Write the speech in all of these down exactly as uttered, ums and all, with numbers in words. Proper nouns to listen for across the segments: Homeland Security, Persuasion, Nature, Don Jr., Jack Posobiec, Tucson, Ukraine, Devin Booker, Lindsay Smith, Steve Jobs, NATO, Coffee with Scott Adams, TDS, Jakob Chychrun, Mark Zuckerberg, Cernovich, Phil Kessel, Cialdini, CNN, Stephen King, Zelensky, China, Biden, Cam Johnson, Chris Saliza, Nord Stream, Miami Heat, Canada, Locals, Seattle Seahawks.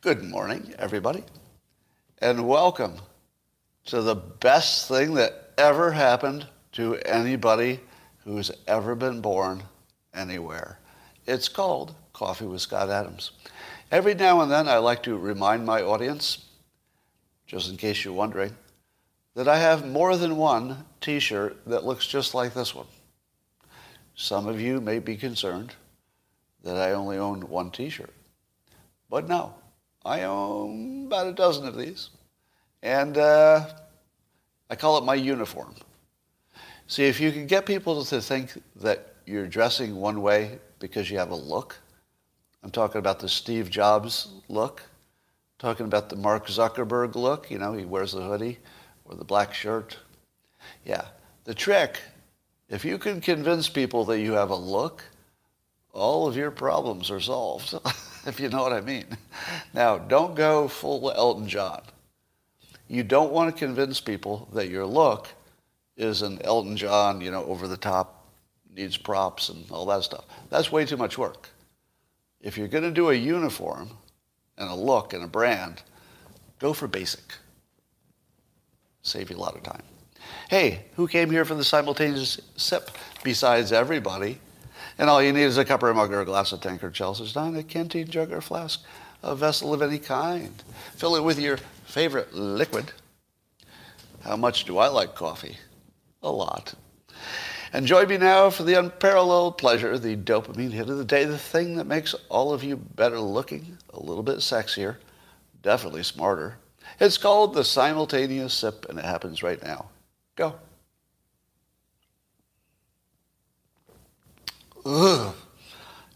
Good morning, everybody, and welcome to the best thing that ever happened to anybody who's ever been born anywhere. It's called Coffee with Scott Adams. Every now and then I like to remind my audience, just in case you're wondering, that I have more than one t-shirt that looks just like this one. Some of you may be concerned that I only own one t-shirt. But no, I own about a dozen of these. And uh, I call it my uniform. See, if you can get people to think that you're dressing one way because you have a look, I'm talking about the Steve Jobs look, I'm talking about the Mark Zuckerberg look, you know, he wears the hoodie or the black shirt. Yeah, the trick, if you can convince people that you have a look, all of your problems are solved, if you know what I mean. Now, don't go full Elton John. You don't want to convince people that your look is an Elton John, you know, over the top, needs props and all that stuff. That's way too much work. If you're going to do a uniform and a look and a brand, go for basic. Save you a lot of time. Hey, who came here for the simultaneous sip besides everybody? And all you need is a cup or a mug or a glass, a tankard, chalice, a stein, a canteen, jug, or flask, a vessel of any kind. Fill it with your favorite liquid. How much do I like coffee? A lot. And join me now for the unparalleled pleasure, the dopamine hit of the day, the thing that makes all of you better looking, a little bit sexier, definitely smarter. It's called the simultaneous sip, and it happens right now. Go. Ugh.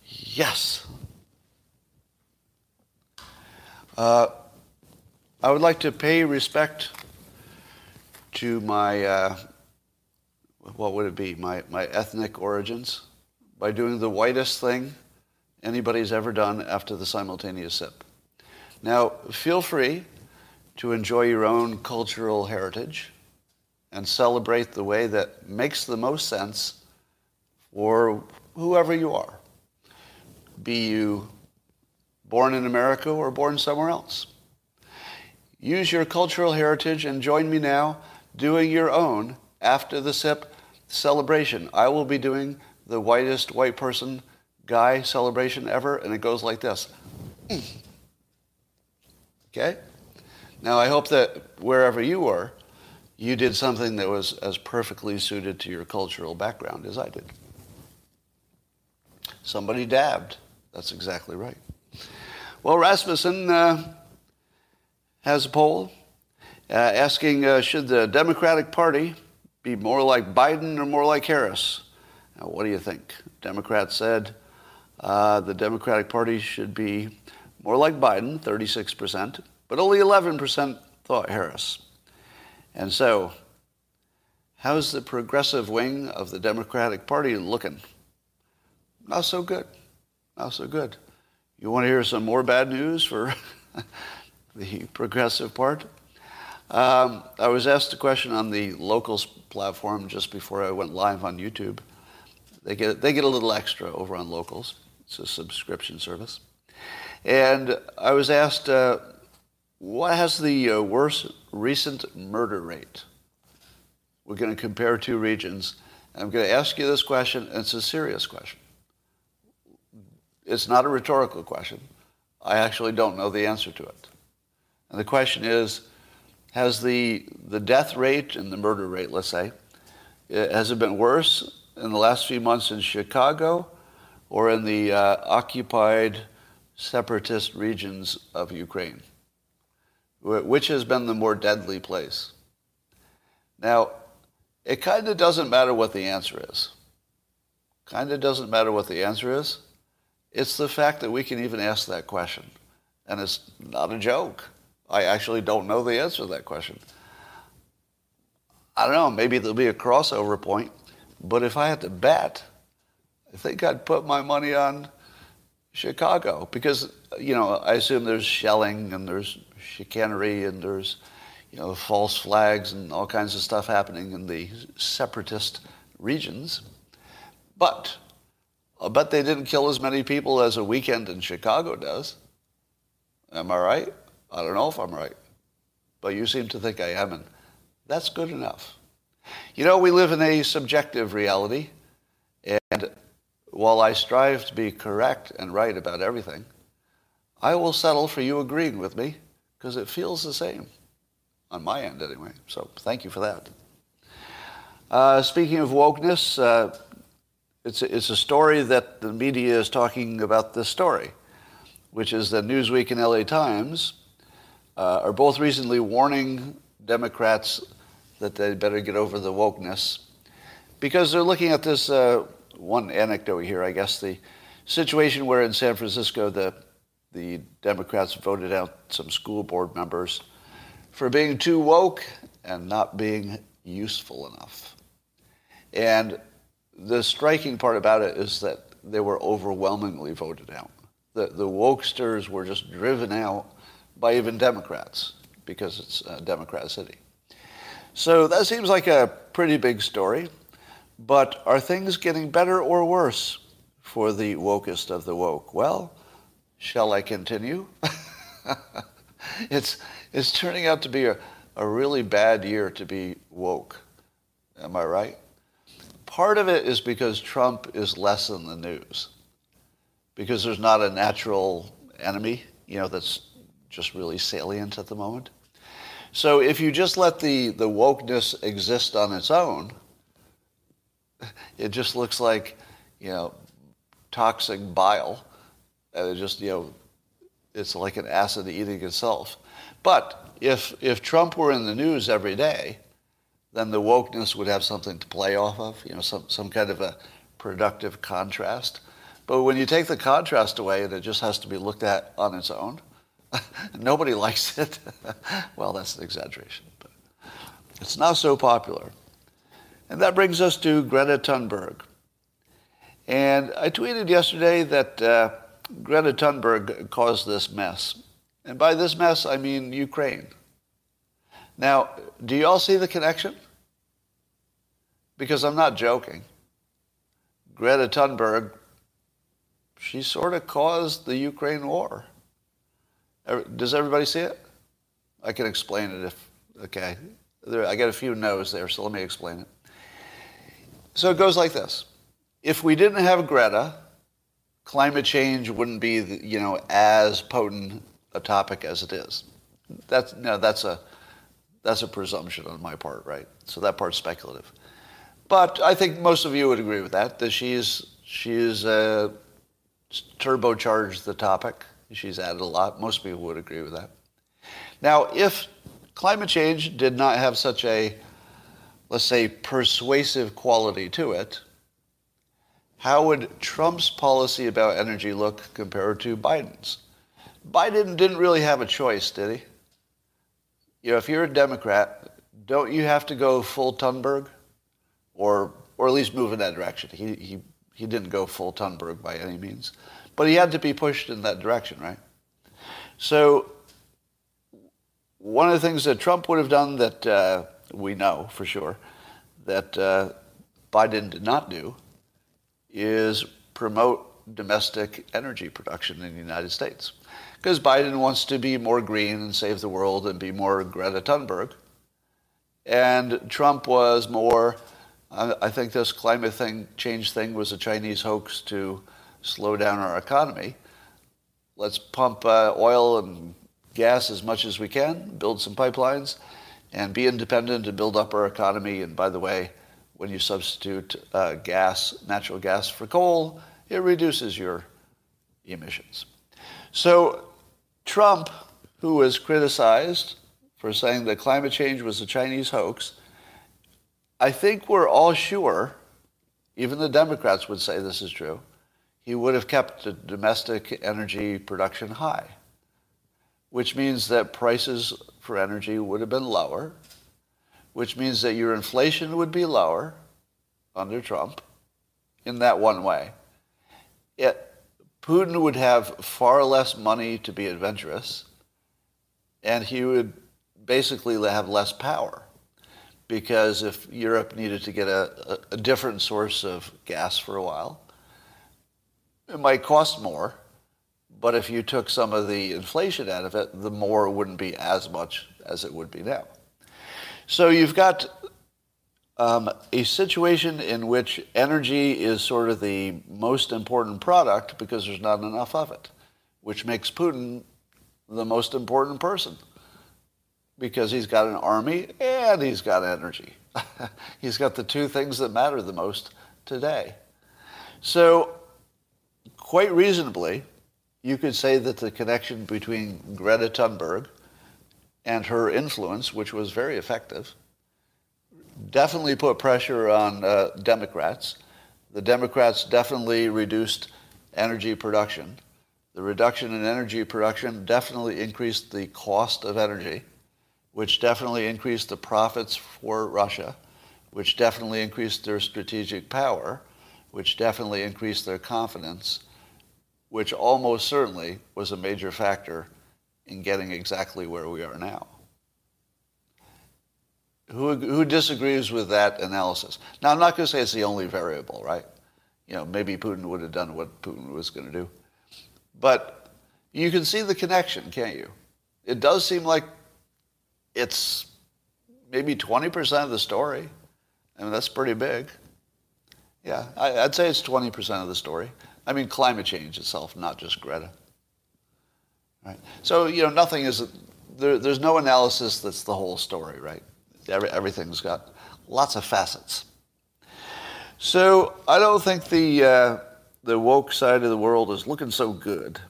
Yes. Uh, I would like to pay respect to my, uh, what would it be, my, my ethnic origins by doing the whitest thing anybody's ever done after the simultaneous sip. Now, feel free to enjoy your own cultural heritage and celebrate the way that makes the most sense for whoever you are, be you born in America or born somewhere else. Use your cultural heritage and join me now doing your own after the sip celebration. I will be doing the whitest white person guy celebration ever, and it goes like this. Okay? Now, I hope that wherever you were, you did something that was as perfectly suited to your cultural background as I did. Somebody dabbed. That's exactly right. Well, Rasmussen uh, has a poll uh, asking, uh, should the Democratic Party be more like Biden or more like Harris? Now, what do you think? Democrats said uh, the Democratic Party should be more like Biden, thirty-six percent, but only eleven percent thought Harris. And so, how's the progressive wing of the Democratic Party looking? Not so good. Not so good. You want to hear some more bad news for the progressive part? Um, I was asked a question on the Locals platform just before I went live on YouTube. They get they get a little extra over on Locals. It's a subscription service. And I was asked, uh, what has the uh, worst recent murder rate? We're going to compare two regions. I'm going to ask you this question, and it's a serious question. It's not a rhetorical question. I actually don't know the answer to it. And the question is, has the the death rate and the murder rate, let's say, has it been worse in the last few months in Chicago or in the uh, occupied separatist regions of Ukraine? Which has been the more deadly place? Now, it kind of doesn't matter what the answer is. Kind of doesn't matter what the answer is. It's the fact that we can even ask that question. And it's not a joke. I actually don't know the answer to that question. I don't know, maybe there'll be a crossover point. But if I had to bet, I think I'd put my money on Chicago. Because, you know, I assume there's shelling and there's chicanery and there's, you know, false flags and all kinds of stuff happening in the separatist regions. But I'll bet they didn't kill as many people as a weekend in Chicago does. Am I right? I don't know if I'm right. But you seem to think I am, and that's good enough. You know, we live in a subjective reality, and while I strive to be correct and right about everything, I will settle for you agreeing with me, because it feels the same, on my end anyway. So thank you for that. Uh, speaking of wokeness, uh, it's, a, it's a story that the media is talking about this story, which is that Newsweek and L A. Times uh, are both recently warning Democrats that they better get over the wokeness, because they're looking at this uh, one anecdote here, I guess, the situation where in San Francisco the the Democrats voted out some school board members for being too woke and not being useful enough. And the striking part about it is that they were overwhelmingly voted out. The, the wokesters were just driven out by even Democrats, because it's a Democrat city. So that seems like a pretty big story, but are things getting better or worse for the wokest of the woke? Well, shall I continue? it's it's turning out to be a, a really bad year to be woke. Am I right? Part of it is because Trump is less in the news, because there's not a natural enemy, you know, that's just really salient at the moment. So if you just let the, the wokeness exist on its own, it just looks like, you know, toxic bile. And it just, you know, it's like an acid eating itself. But if if Trump were in the news every day, then the wokeness would have something to play off of, you know, some, some kind of a productive contrast. But when you take the contrast away and it just has to be looked at on its own, nobody likes it. Well, that's an exaggeration, but it's not so popular. And that brings us to Greta Thunberg. And I tweeted yesterday that uh, Greta Thunberg caused this mess. And by this mess, I mean Ukraine. Now, do you all see the connection? Because I'm not joking. Greta Thunberg, she sort of caused the Ukraine war. Does everybody see it? I can explain it if, okay. There, I got a few no's there, so let me explain it. So it goes like this. If we didn't have Greta, climate change wouldn't be, you know, as potent a topic as it is. That's, no, that's a, that's a presumption on my part, right? So that part's speculative. But I think most of you would agree with that, that she's, she's uh, turbocharged the topic. She's added a lot. Most people would agree with that. Now, if climate change did not have such a, let's say, persuasive quality to it, how would Trump's policy about energy look compared to Biden's? Biden didn't really have a choice, did he? You know, if you're a Democrat, don't you have to go full Thunberg? Or or at least move in that direction. He he he didn't go full Thunberg by any means. But he had to be pushed in that direction, right? So one of the things that Trump would have done that uh, we know for sure that uh, Biden did not do is promote domestic energy production in the United States. Because Biden wants to be more green and save the world and be more Greta Thunberg. And Trump was more, I think this climate thing, change thing was a Chinese hoax to slow down our economy. Let's pump uh, oil and gas as much as we can, build some pipelines, and be independent and build up our economy. And by the way, when you substitute uh, gas, natural gas for coal, it reduces your emissions. So Trump, who was criticized for saying that climate change was a Chinese hoax, I think we're all sure, even the Democrats would say this is true, he would have kept the domestic energy production high, which means that prices for energy would have been lower, which means that your inflation would be lower under Trump in that one way. Yet Putin would have far less money to be adventurous, and he would basically have less power, because if Europe needed to get a, a different source of gas for a while, it might cost more, but if you took some of the inflation out of it, the more wouldn't be as much as it would be now. So you've got um, a situation in which energy is sort of the most important product because there's not enough of it, which makes Putin the most important person because he's got an army and he's got energy. He's got the two things that matter the most today. So quite reasonably, you could say that the connection between Greta Thunberg and her influence, which was very effective, definitely put pressure on uh, Democrats. The Democrats definitely reduced energy production. The reduction in energy production definitely increased the cost of energy, which definitely increased the profits for Russia, which definitely increased their strategic power, which definitely increased their confidence, which almost certainly was a major factor in getting exactly where we are now. Who, who disagrees with that analysis? Now, I'm not going to say it's the only variable, right? You know, maybe Putin would have done what Putin was going to do. But you can see the connection, can't you? It does seem like it's maybe twenty percent of the story. I mean, that's pretty big. Yeah, I, I'd say it's twenty percent of the story. I mean, climate change itself, not just Greta. Right. So, you know, nothing is, there, there's no analysis that's the whole story, right? Every, everything's got lots of facets. So I don't think the, uh, the woke side of the world is looking so good.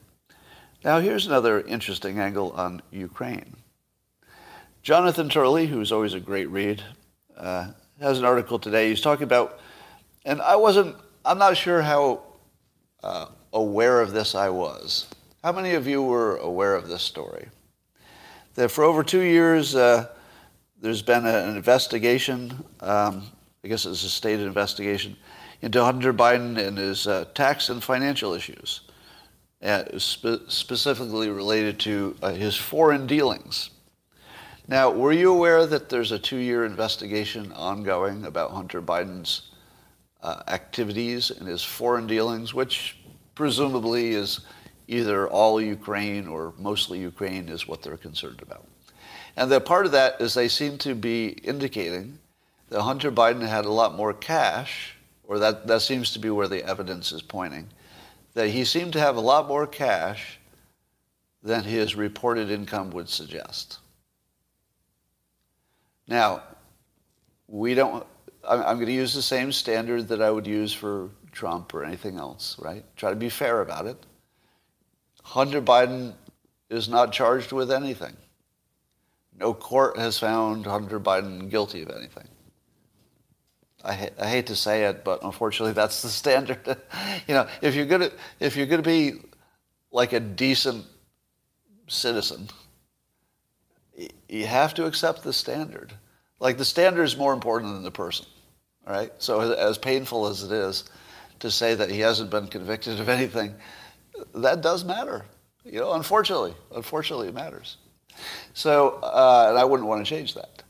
Now, here's another interesting angle on Ukraine. Jonathan Turley, who's always a great read, uh, has an article today. He's talking about, and I wasn't, I'm not sure how uh, aware of this I was. How many of you were aware of this story? That for over two years, uh, there's been an investigation, um, I guess it's a state investigation, into Hunter Biden and his uh, tax and financial issues, uh, spe- specifically related to uh, his foreign dealings. Now, were you aware that there's a two-year investigation ongoing about Hunter Biden's uh, activities and his foreign dealings, which presumably is either all Ukraine or mostly Ukraine is what they're concerned about. And the part of that is they seem to be indicating that Hunter Biden had a lot more cash, or that, that seems to be where the evidence is pointing, that he seemed to have a lot more cash than his reported income would suggest. Now, we don't, I'm, I'm going to use the same standard that I would use for Trump or anything else, right? Try to be fair about it. Hunter Biden is not charged with anything. No court has found Hunter Biden guilty of anything. I, ha- I hate to say it, but unfortunately, that's the standard. You know, if you're gonna if you're gonna be like a decent citizen, y- you have to accept the standard. Like the standard is more important than the person. All right. So as, as painful as it is to say that he hasn't been convicted of anything, that does matter. You know, unfortunately, unfortunately it matters. So, uh, and I wouldn't want to change that.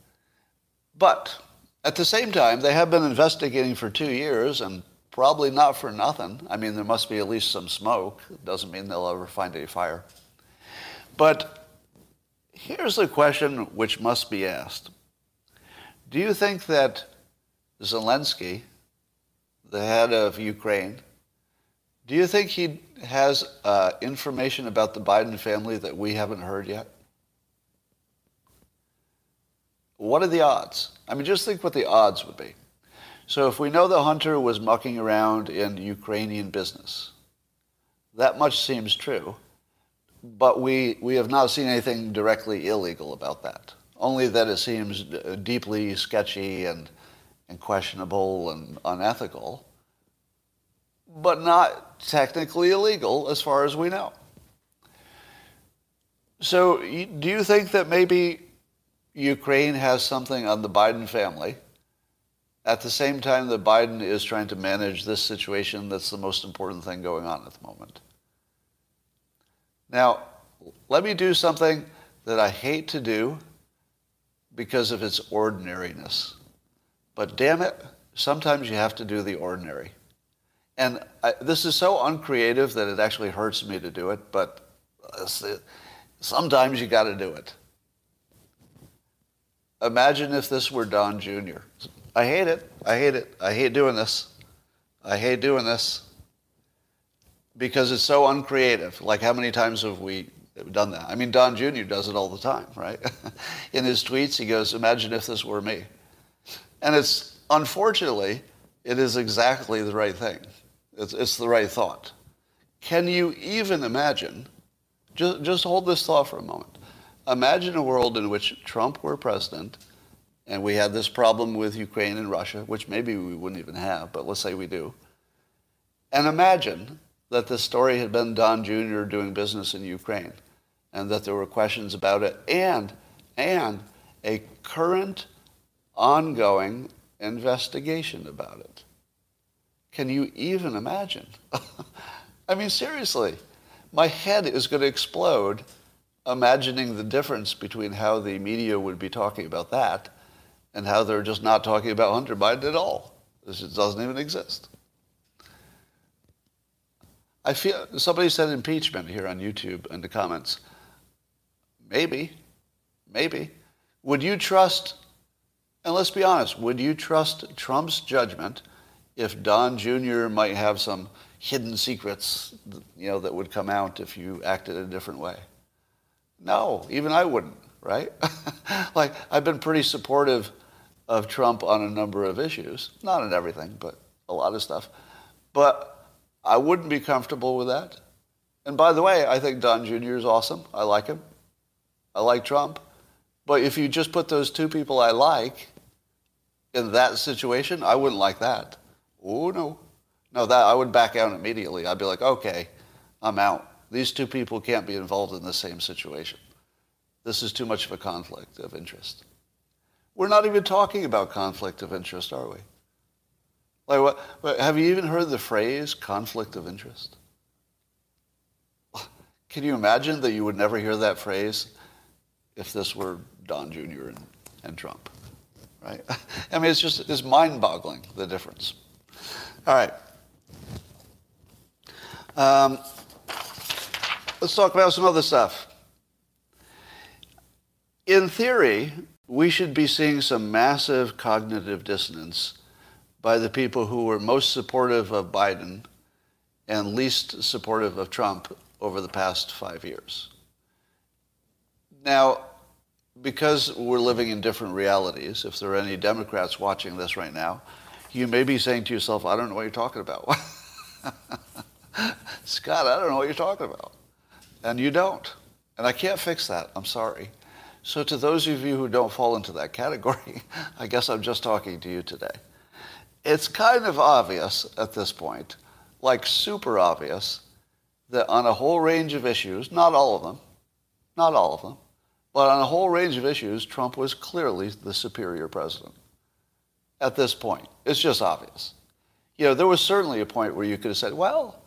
But at the same time, they have been investigating for two years and probably not for nothing. I mean, there must be at least some smoke. It doesn't mean they'll ever find any fire. But here's the question which must be asked. Do you think that Zelensky, the head of Ukraine, do you think he has uh, information about the Biden family that we haven't heard yet? What are the odds? I mean, just think what the odds would be. So if we know that Hunter was mucking around in Ukrainian business, that much seems true, but we, we have not seen anything directly illegal about that, only that it seems deeply sketchy and, and questionable and unethical. but not technically illegal as far as we know. So do you think that maybe Ukraine has something on the Biden family at the same time that Biden is trying to manage this situation that's the most important thing going on at the moment? Now, let me do something that I hate to do because of its ordinariness. But damn it, sometimes you have to do the ordinary. And I, this is so uncreative that it actually hurts me to do it, but sometimes you got to do it. Imagine if this were Don Junior I hate it. I hate it. I hate doing this. I hate doing this because it's so uncreative. Like, how many times have we done that? I mean, Don Junior does it all the time, right? In his tweets, he goes, imagine if this were me. And it's, unfortunately, it is exactly the right thing. It's, it's the right thought. Can you even imagine, just, just hold this thought for a moment. Imagine a world in which Trump were president and we had this problem with Ukraine and Russia, which maybe we wouldn't even have, but let's say we do. And imagine that the story had been Don Junior doing business in Ukraine and that there were questions about it and, and a current ongoing investigation about it. Can you even imagine? I mean, seriously, my head is going to explode imagining the difference between how the media would be talking about that and how they're just not talking about Hunter Biden at all. This doesn't even exist. I feel somebody said impeachment here on YouTube in the comments. Maybe, maybe. Would you trust? And let's be honest, would you trust Trump's judgment if Don Junior might have some hidden secrets, you know, that would come out if you acted a different way? No, even I wouldn't, right? Like, I've been pretty supportive of Trump on a number of issues. Not on everything, but a lot of stuff. But I wouldn't be comfortable with that. And by the way, I think Don Junior is awesome. I like him. I like Trump. But if you just put those two people I like in that situation, I wouldn't like that. Oh, no. No, that I would back out immediately. I'd be like, okay, I'm out. These two people can't be involved in the same situation. This is too much of a conflict of interest. We're not even talking about conflict of interest, are we? Like, what, what, have you even heard the phrase conflict of interest? Can you imagine that you would never hear that phrase if this were Don Junior and, and Trump, right? I mean, it's just, it's mind-boggling, the difference. All right. Um, let's talk about some other stuff. In theory, we should be seeing some massive cognitive dissonance by the people who were most supportive of Biden and least supportive of Trump over the past five years. Now, because we're living in different realities, if there are any Democrats watching this right now, you may be saying to yourself, I don't know what you're talking about. Scott, I don't know what you're talking about. And you don't. And I can't fix that. I'm sorry. So to those of you who don't fall into that category, I guess I'm just talking to you today. It's kind of obvious at this point, like super obvious, that on a whole range of issues, not all of them, not all of them, but on a whole range of issues, Trump was clearly the superior president at this point. It's just obvious. You know, there was certainly a point where you could have said, well,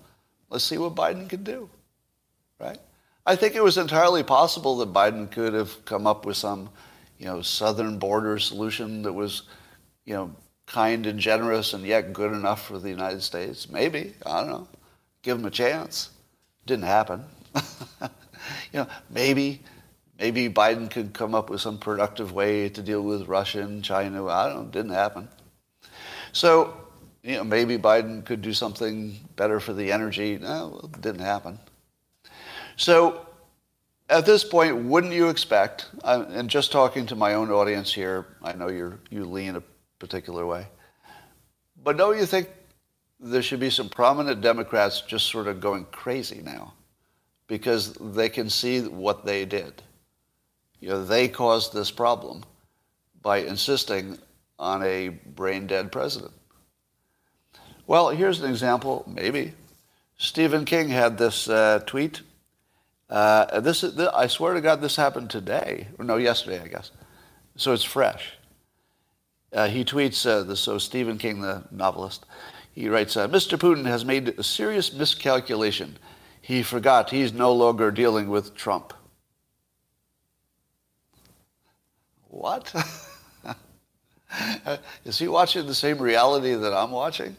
let's see what Biden can do, right? I think it was entirely possible that Biden could have come up with some, you know, southern border solution that was, you know, kind and generous and yet good enough for the United States. Maybe, I don't know. Give him a chance. Didn't happen. You know, maybe... Maybe Biden could come up with some productive way to deal with Russia and China. I don't know. It didn't happen. So, you know, maybe Biden could do something better for the energy. No, it didn't happen. So, at this point, wouldn't you expect, and just talking to my own audience here, I know you're, you lean a particular way, but don't you think there should be some prominent Democrats just sort of going crazy now because they can see what they did? You know, they caused this problem by insisting on a brain-dead president. Well, here's an example, maybe. Stephen King had this uh, tweet. Uh, this, is, this I swear to God, this happened today. Or no, yesterday, I guess. So it's fresh. Uh, he tweets, uh, this, so Stephen King, the novelist, he writes, uh, Mister Putin has made a serious miscalculation. He forgot he's no longer dealing with Trump. What? Is he watching the same reality that I'm watching?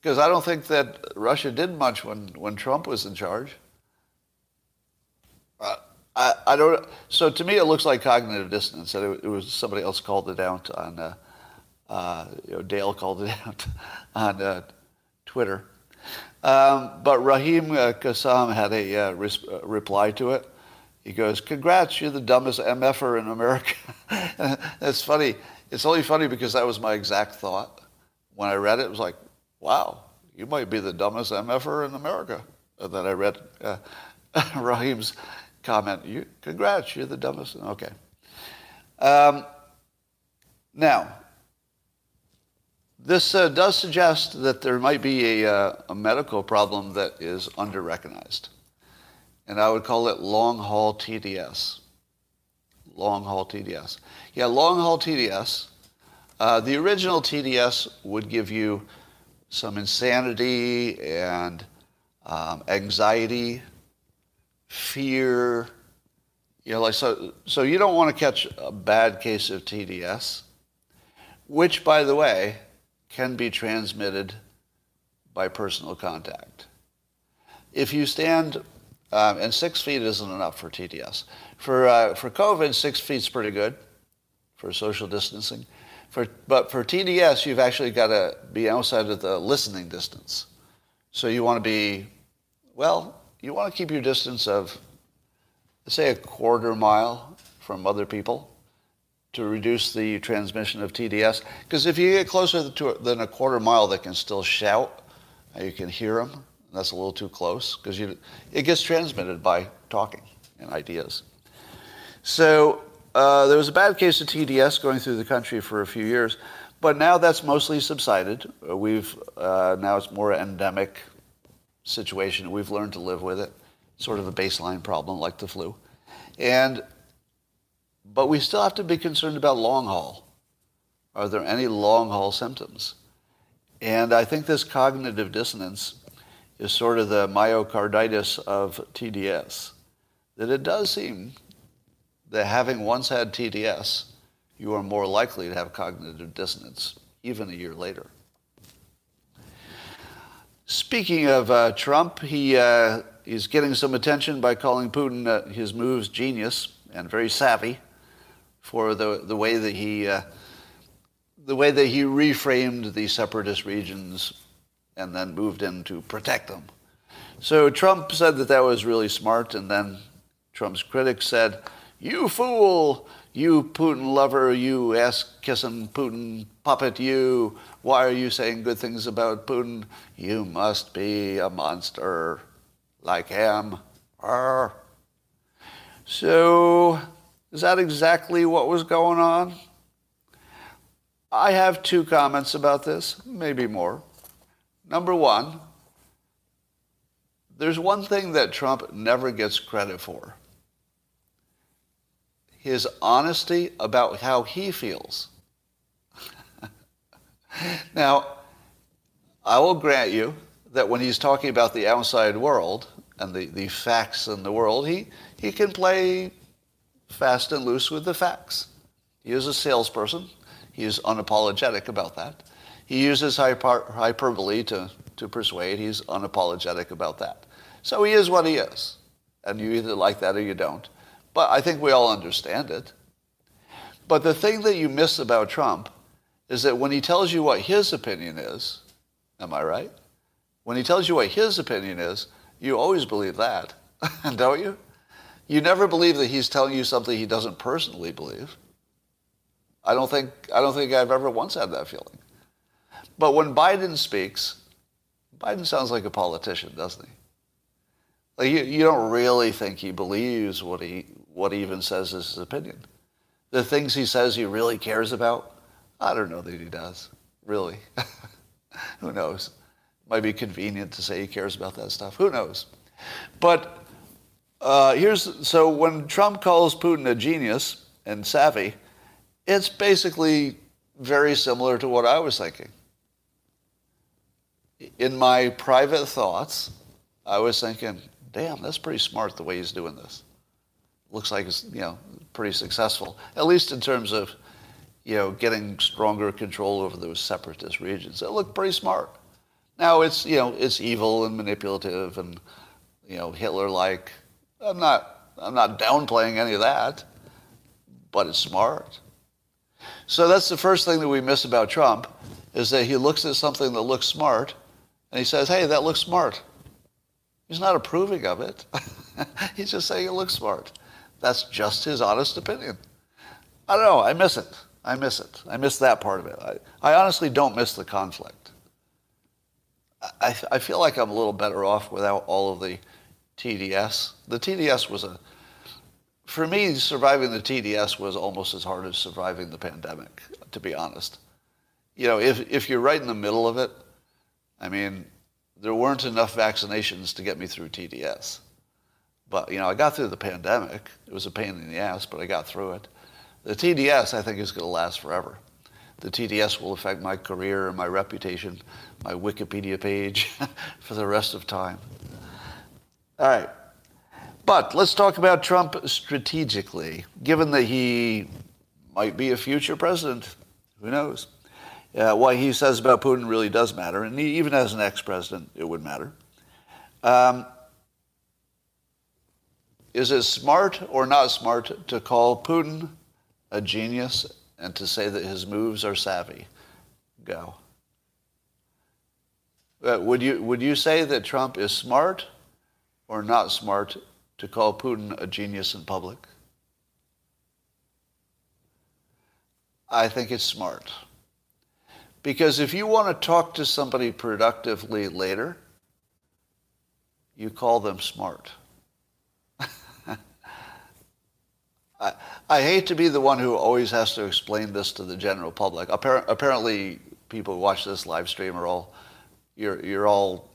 Because I don't think that Russia did much when, when Trump was in charge. Uh, I, I don't. So to me, it looks like cognitive dissonance. That it, it was somebody else called it out on uh, uh, you know, Dale called it out on uh, Twitter. Um, but Raheem uh, Kassam had a uh, res- uh, reply to it. He goes, "Congrats, you're the dumbest M F-er in America." It's funny. It's only funny because that was my exact thought when I read it. It was like, wow, you might be the dumbest M F-er in America. And then I read uh, Raheem's comment, you, congrats, you're the dumbest. Okay. Um, now, this uh, does suggest that there might be a, uh, a medical problem that is under-recognized. And I would call it long-haul T D S. Long-haul T D S. Yeah, long-haul T D S. Uh, the original T D S would give you some insanity and um, anxiety, fear. You know, like so. So you don't want to catch a bad case of T D S, which, by the way, can be transmitted by personal contact. If you stand, um, and six feet isn't enough for T D S. For uh, for COVID, six feet's pretty good for social distancing. For, but for T D S, you've actually got to be outside of the listening distance. So you want to be, well, you want to keep your distance of, say, a quarter mile from other people to reduce the transmission of T D S. Because if you get closer to it than a quarter mile, they can still shout. You can hear them. That's a little too close because you it gets transmitted by talking and ideas. So... Uh, there was a bad case of T D S going through the country for a few years, but now that's mostly subsided. We've uh, now it's more endemic situation. We've learned to live with it, sort of a baseline problem like the flu, and but we still have to be concerned about long haul. Are there any long haul symptoms? And I think this cognitive dissonance is sort of the myocarditis of T D S. That it does seem. That having once had T D S, you are more likely to have cognitive dissonance, even a year later. Speaking of uh, Trump, he uh, he's getting some attention by calling Putin uh, his moves genius and very savvy for the the way that he uh, the way that he reframed the separatist regions and then moved in to protect them. So Trump said that that was really smart, and then Trump's critics said, "You fool, you Putin lover, you ass-kissing Putin puppet, you. Why are you saying good things about Putin? You must be a monster like him." Arr. So is that exactly what was going on? I have two comments about this, maybe more. Number one, there's one thing that Trump never gets credit for. His honesty about how he feels. Now, I will grant you that when he's talking about the outside world and the, the facts in the world, he, he can play fast and loose with the facts. He is a salesperson. He is unapologetic about that. He uses hyper, hyperbole to, to persuade. He's unapologetic about that. So he is what he is. And you either like that or you don't. But I think we all understand it. But the thing that you miss about Trump is that when he tells you what his opinion is, am I right? When he tells you what his opinion is, you always believe that, don't you? You never believe that he's telling you something he doesn't personally believe. I don't think I don't think I've ever once had that feeling. But when Biden speaks, Biden sounds like a politician, doesn't he? Like you, you don't really think he believes what he what he even says is his opinion. The things he says he really cares about, I don't know that he does, really. Who knows? Might be convenient to say he cares about that stuff. Who knows? But uh, here's so when Trump calls Putin a genius and savvy, it's basically very similar to what I was thinking. In my private thoughts, I was thinking, damn, that's pretty smart the way he's doing this. Looks like it's, you know, pretty successful, at least in terms of, you know, getting stronger control over those separatist regions. It looked pretty smart. Now it's, you know, it's evil and manipulative and, you know, Hitler-like. I'm not, I'm not downplaying any of that, but it's smart. So that's the first thing that we miss about Trump, is that he looks at something that looks smart, and he says, hey, that looks smart. He's not approving of it. He's just saying it looks smart. That's just his honest opinion. I don't know. I miss it. I miss it. I miss that part of it. I, I honestly don't miss the conflict. I, I feel like I'm a little better off without all of the T D S. The T D S was a... For me, surviving the T D S was almost as hard as surviving the pandemic, to be honest. You know, if if you're right in the middle of it, I mean, there weren't enough vaccinations to get me through T D S. But, you know, I got through the pandemic. It was a pain in the ass, but I got through it. The T D S, I think, is going to last forever. The T D S will affect my career and my reputation, my Wikipedia page for the rest of time. All right. But let's talk about Trump strategically, given that he might be a future president. Who knows? Uh, what he says about Putin really does matter. And even as an ex-president, it would matter. Um, is it smart or not smart to call Putin a genius and to say that his moves are savvy? Go. Uh, would you would you say that Trump is smart or not smart to call Putin a genius in public? I think it's smart. Because if you want to talk to somebody productively later, you call them smart. I, I hate to be the one who always has to explain this to the general public. Appar- apparently, people who watch this live stream are all, you're, you're all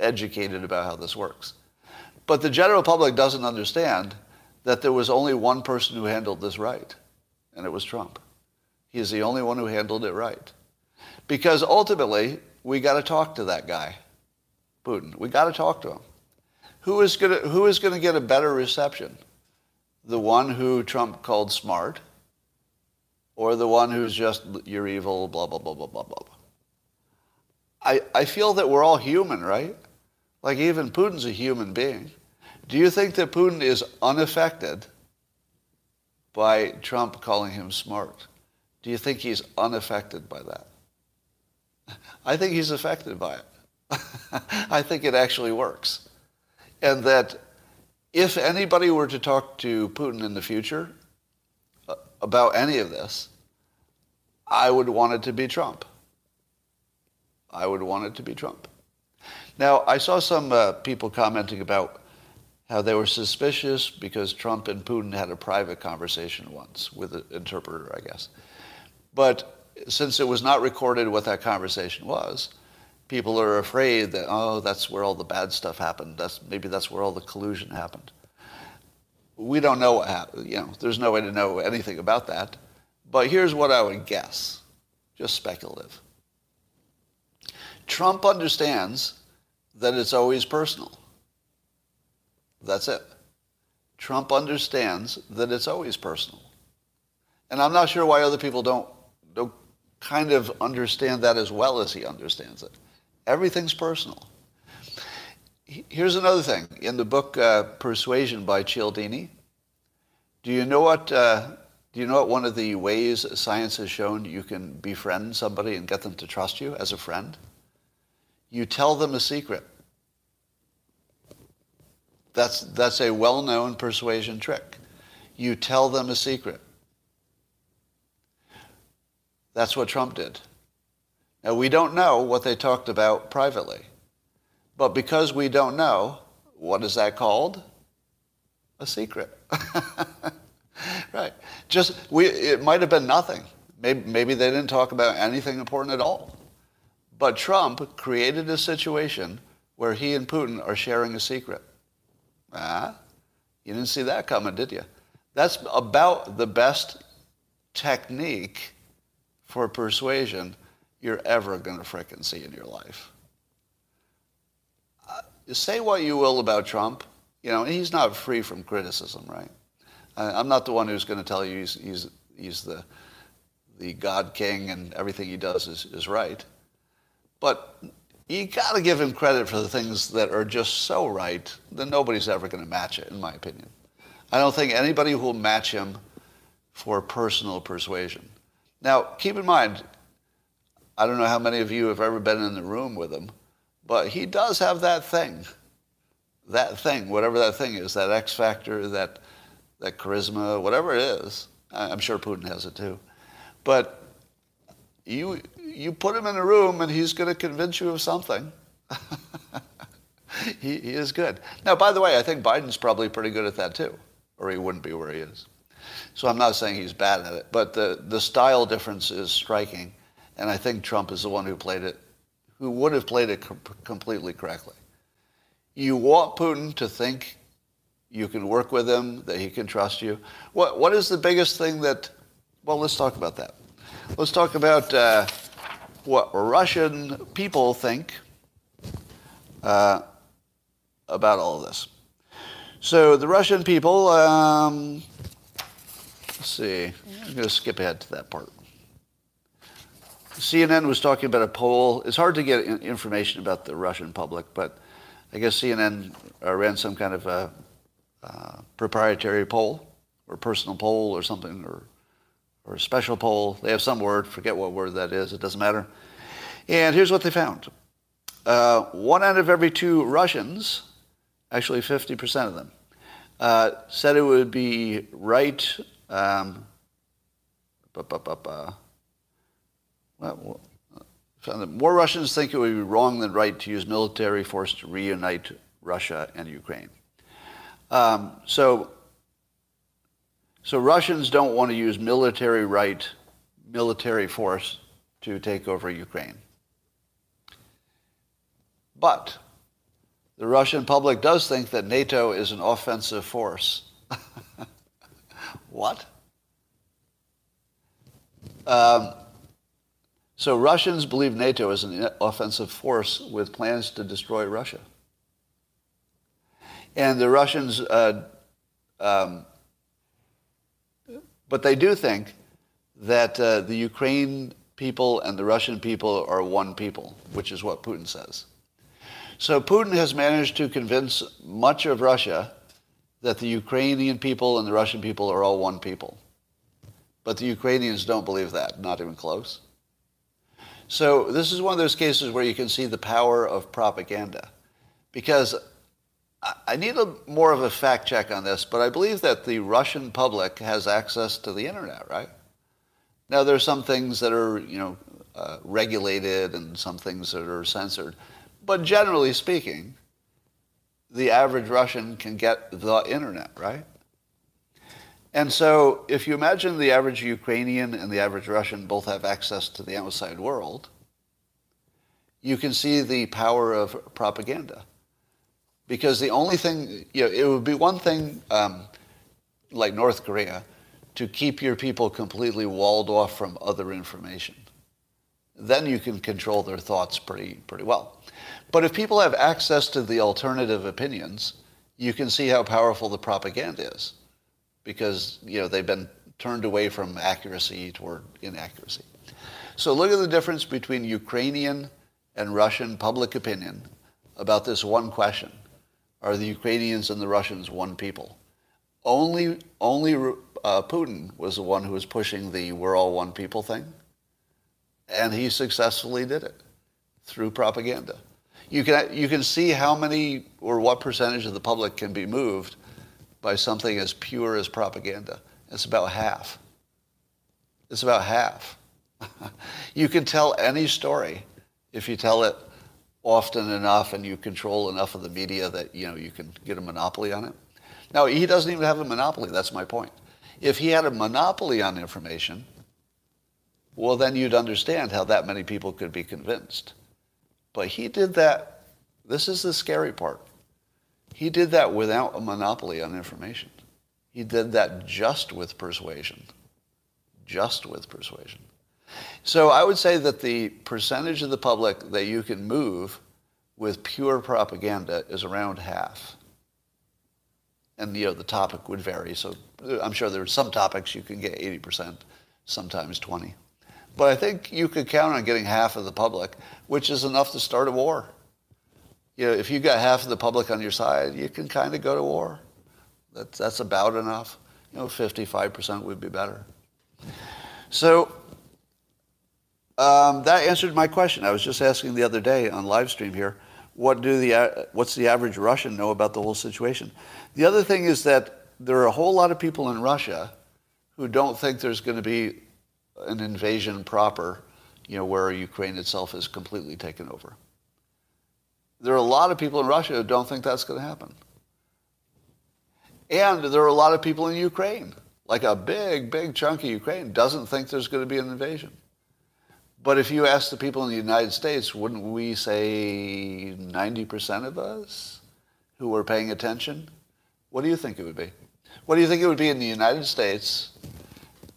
educated about how this works. But the general public doesn't understand that there was only one person who handled this right, and it was Trump. He's the only one who handled it right. Because ultimately, we got to talk to that guy, Putin. We got to talk to him. Who is going to who is going to get a better reception? The one who Trump called smart, or the one who's just, you're evil, blah, blah, blah, blah, blah, blah. I, I feel that we're all human, right? Like even Putin's a human being. Do you think that Putin is unaffected by Trump calling him smart? Do you think he's unaffected by that? I think he's affected by it. I think it actually works. And that if anybody were to talk to Putin in the future about any of this, I would want it to be Trump. I would want it to be Trump. Now, I saw some uh, people commenting about how they were suspicious because Trump and Putin had a private conversation once with an interpreter, I guess. But since it was not recorded what that conversation was, people are afraid that, oh, that's where all the bad stuff happened. That's maybe that's where all the collusion happened. We don't know what happened. You know, there's no way to know anything about that. But here's what I would guess, just speculative. Trump understands that it's always personal. That's it. Trump understands that it's always personal. And I'm not sure why other people don't don't kind of understand that as well as he understands it. Everything's personal. Here's another thing. In the book uh, Persuasion by Cialdini, do you know what uh, do you know what one of the ways science has shown you can befriend somebody and get them to trust you as a friend? You tell them a secret. That's that's a well-known persuasion trick. You tell them a secret. That's what Trump did. Now, we don't know what they talked about privately. But because we don't know, what is that called? A secret. Right. Just we. It might have been nothing. Maybe, maybe they didn't talk about anything important at all. But Trump created a situation where he and Putin are sharing a secret. Ah, you didn't see that coming, did you? That's about the best technique for persuasion you're ever going to frickin' see in your life. Uh, say what you will about Trump. You know, he's not free from criticism, right? I, I'm not the one who's going to tell you he's, he's, he's the, the God king and everything he does is, is right. But you got to give him credit for the things that are just so right that nobody's ever going to match it, in my opinion. I don't think anybody will match him for personal persuasion. Now, keep in mind, I don't know how many of you have ever been in the room with him, but he does have that thing. That thing, whatever that thing is, that X factor, that that charisma, whatever it is. I'm sure Putin has it too. But you you put him in a room and he's going to convince you of something. he, he is good. Now, by the way, I think Biden's probably pretty good at that too, or he wouldn't be where he is. So I'm not saying he's bad at it, but the, the style difference is striking, and I think Trump is the one who played it, who would have played it com- completely correctly. You want Putin to think you can work with him, that he can trust you. What What is the biggest thing that... Well, let's talk about that. Let's talk about uh, what Russian people think uh, about all of this. So the Russian people... Um, Let's see. I'm going to skip ahead to that part. C N N was talking about a poll. It's hard to get information about the Russian public, but I guess C N N uh, ran some kind of a uh, proprietary poll or personal poll or something, or or a special poll. They have some word. Forget what word that is. It doesn't matter. And here's what they found. Uh, one out of every two Russians, actually fifty percent of them, uh, said it would be right... Um, bu- bu- bu- bu. Well, more Russians think it would be wrong than right to use military force to reunite Russia and Ukraine. Um, so, so Russians don't want to use military right, military force to take over Ukraine. But the Russian public does think that NATO is an offensive force. What? Um, so Russians believe NATO is an offensive force with plans to destroy Russia. And the Russians, uh, um, but they do think that uh, the Ukraine people and the Russian people are one people, which is what Putin says. So Putin has managed to convince much of Russia that the Ukrainian people and the Russian people are all one people. But the Ukrainians don't believe that, not even close. So this is one of those cases where you can see the power of propaganda. Because I need a more of a fact check on this, but I believe that the Russian public has access to the internet, right? Now there are some things that are, you know, uh, regulated and some things that are censored. But generally speaking, the average Russian can get the internet, right? And so if you imagine the average Ukrainian and the average Russian both have access to the outside world, you can see the power of propaganda. Because the only thing, you know, it would be one thing, um, like North Korea, to keep your people completely walled off from other information. Then you can control their thoughts pretty pretty well. But if people have access to the alternative opinions, you can see how powerful the propaganda is, because, you know, they've been turned away from accuracy toward inaccuracy. So look at the difference between Ukrainian and Russian public opinion about this one question. Are the Ukrainians and the Russians one people? Only, only uh, Putin was the one who was pushing the we're all one people thing, and he successfully did it through propaganda. You can you can see how many or what percentage of the public can be moved by something as pure as propaganda. It's about half. It's about half. You can tell any story if you tell it often enough and you control enough of the media that, you know, you can get a monopoly on it. Now, he doesn't even have a monopoly. That's my point. If he had a monopoly on information, well, then you'd understand how that many people could be convinced. But he did that. This is the scary part. He did that without a monopoly on information. He did that just with persuasion. Just with persuasion. So I would say that the percentage of the public that you can move with pure propaganda is around half. And, you know, the topic would vary. So I'm sure there are some topics you can get eighty percent, sometimes twenty. But I think you could count on getting half of the public, which is enough to start a war. You know, if you got half of the public on your side, you can kind of go to war. That's, that's about enough. You know, fifty-five percent would be better. So um, that answered my question. I was just asking the other day on live stream here, what do the what's the average Russian know about the whole situation? The other thing is that there are a whole lot of people in Russia who don't think there's going to be an invasion proper, you know, where Ukraine itself is completely taken over. There are a lot of people in Russia who don't think that's going to happen. And there are a lot of people in Ukraine, like a big, big chunk of Ukraine, doesn't think there's going to be an invasion. But if you ask the people in the United States, wouldn't we say ninety percent of us who were paying attention? What do you think it would be? What do you think it would be in the United States?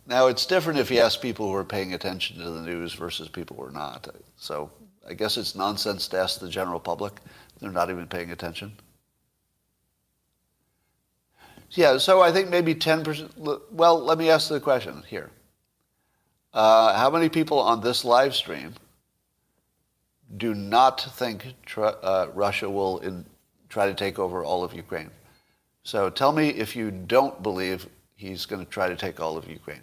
Now, it's different if you ask people who are paying attention to the news versus people who are not. So I guess it's nonsense to ask the general public. They're not even paying attention. Yeah, so I think maybe ten percent. Well, let me ask the question here. Uh, how many people on this live stream do not think tr- uh, Russia will in, try to take over all of Ukraine? So tell me if you don't believe he's going to try to take all of Ukraine.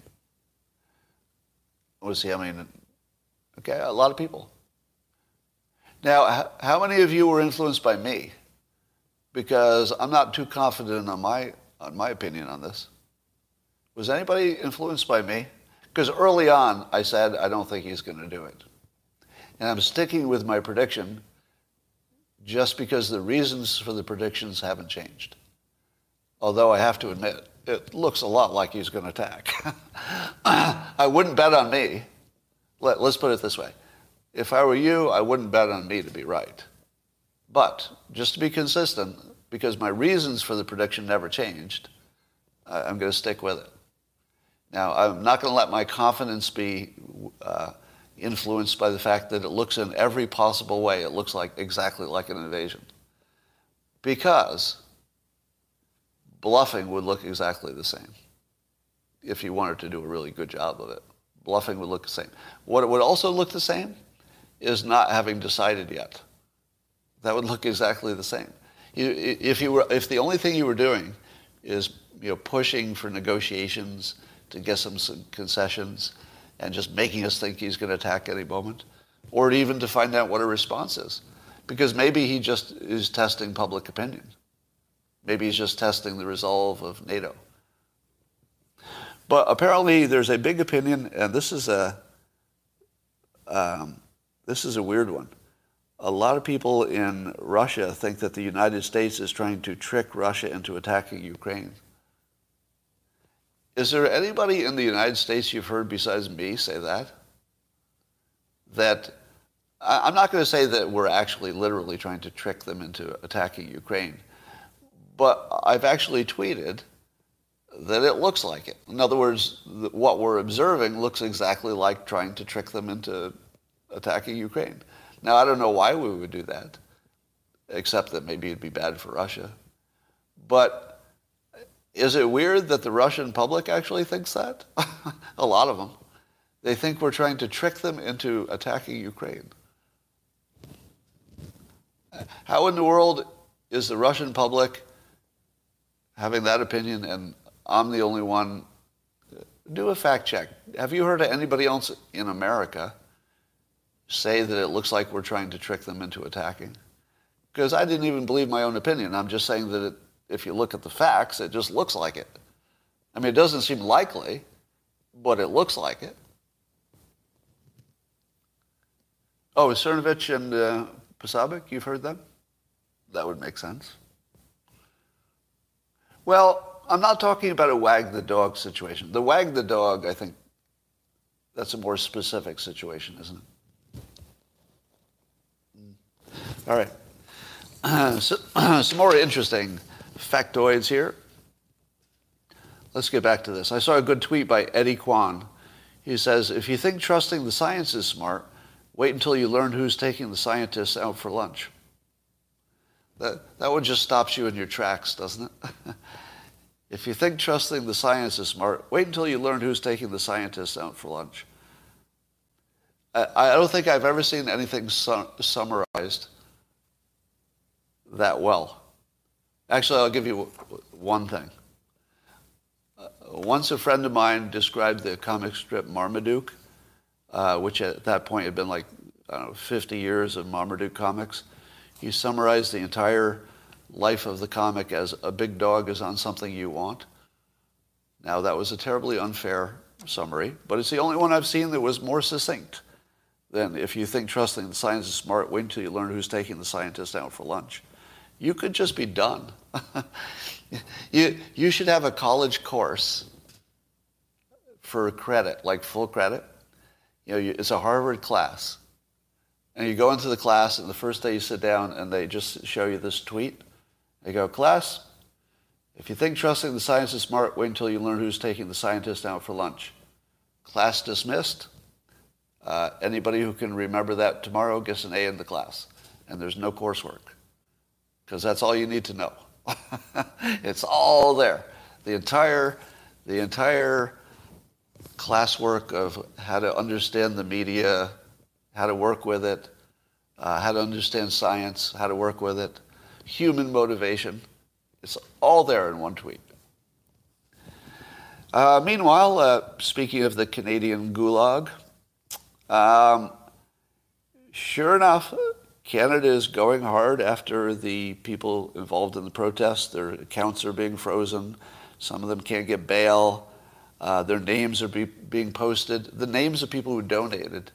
We'll see how many. Okay, a lot of people. Now, h- how many of you were influenced by me? Because I'm not too confident on my on my opinion on this. Was anybody influenced by me? Because early on, I said, I don't think he's going to do it. And I'm sticking with my prediction just because the reasons for the predictions haven't changed. Although I have to admit, it looks a lot like he's going to attack. I wouldn't bet on me. Let, let's put it this way. If I were you, I wouldn't bet on me to be right. But just to be consistent, because my reasons for the prediction never changed, I, I'm going to stick with it. Now, I'm not going to let my confidence be uh, influenced by the fact that it looks in every possible way. It looks like exactly like an invasion. Because bluffing would look exactly the same if you wanted to do a really good job of it. Bluffing would look the same. What would also look the same is not having decided yet. That would look exactly the same. You, if, you were, if the only thing you were doing is, you know, pushing for negotiations to get some concessions and just making us think he's going to attack any moment, or even to find out what a response is. Because maybe he just is testing public opinion. Maybe he's just testing the resolve of NATO. But apparently there's a big opinion, and this is a um, this is a weird one. A lot of people in Russia think that the United States is trying to trick Russia into attacking Ukraine. Is there anybody in the United States you've heard besides me say that? That I'm not going to say that we're actually literally trying to trick them into attacking Ukraine, but I've actually tweeted that it looks like it. In other words, what we're observing looks exactly like trying to trick them into attacking Ukraine. Now, I don't know why we would do that, except that maybe it'd be bad for Russia. But is it weird that the Russian public actually thinks that? A lot of them. They think we're trying to trick them into attacking Ukraine. How in the world is the Russian public having that opinion and I'm the only one? Do a fact check. Have you heard of anybody else in America say that it looks like we're trying to trick them into attacking? Because I didn't even believe my own opinion. I'm just saying that it, if you look at the facts, it just looks like it. I mean, it doesn't seem likely, but it looks like it. Oh, Cernovich and uh, Posobiec, you've heard them? That would make sense. Well, I'm not talking about a wag the dog situation. The wag the dog, I think, that's a more specific situation, isn't it? All right. Uh, so, uh, some more interesting factoids here. Let's get back to this. I saw a good tweet by Eddie Kwan. He says, if you think trusting the science is smart, wait until you learn who's taking the scientists out for lunch. That, that one just stops you in your tracks, doesn't it? If you think trusting the science is smart, wait until you learn who's taking the scientists out for lunch. I, I don't think I've ever seen anything su- summarized that well. Actually, I'll give you one thing. Uh, once a friend of mine described the comic strip Marmaduke, uh, which at that point had been like, I don't know, fifty years of Marmaduke comics. He summarized the entire life of the comic as a big dog is on something you want. Now, that was a terribly unfair summary, but it's the only one I've seen that was more succinct than if you think trusting the science is smart, wait until you learn who's taking the scientist out for lunch. You could just be done. you, you should have a college course for credit, like full credit. You know, you, it's a Harvard class. And you go into the class, and the first day you sit down, and they just show you this tweet. They go, class, if you think trusting the science is smart, wait until you learn who's taking the scientist out for lunch. Class dismissed. Uh, anybody who can remember that tomorrow gets an A in the class. And there's no coursework. Because that's all you need to know. It's all there. The entire, the entire classwork of how to understand the media, how to work with it, uh, how to understand science, how to work with it, human motivation. It's all there in one tweet. Uh, meanwhile, uh, speaking of the Canadian gulag, um, sure enough, Canada is going hard after the people involved in the protests. Their accounts are being frozen. Some of them can't get bail. Uh, their names are be- being posted. The names of people who donated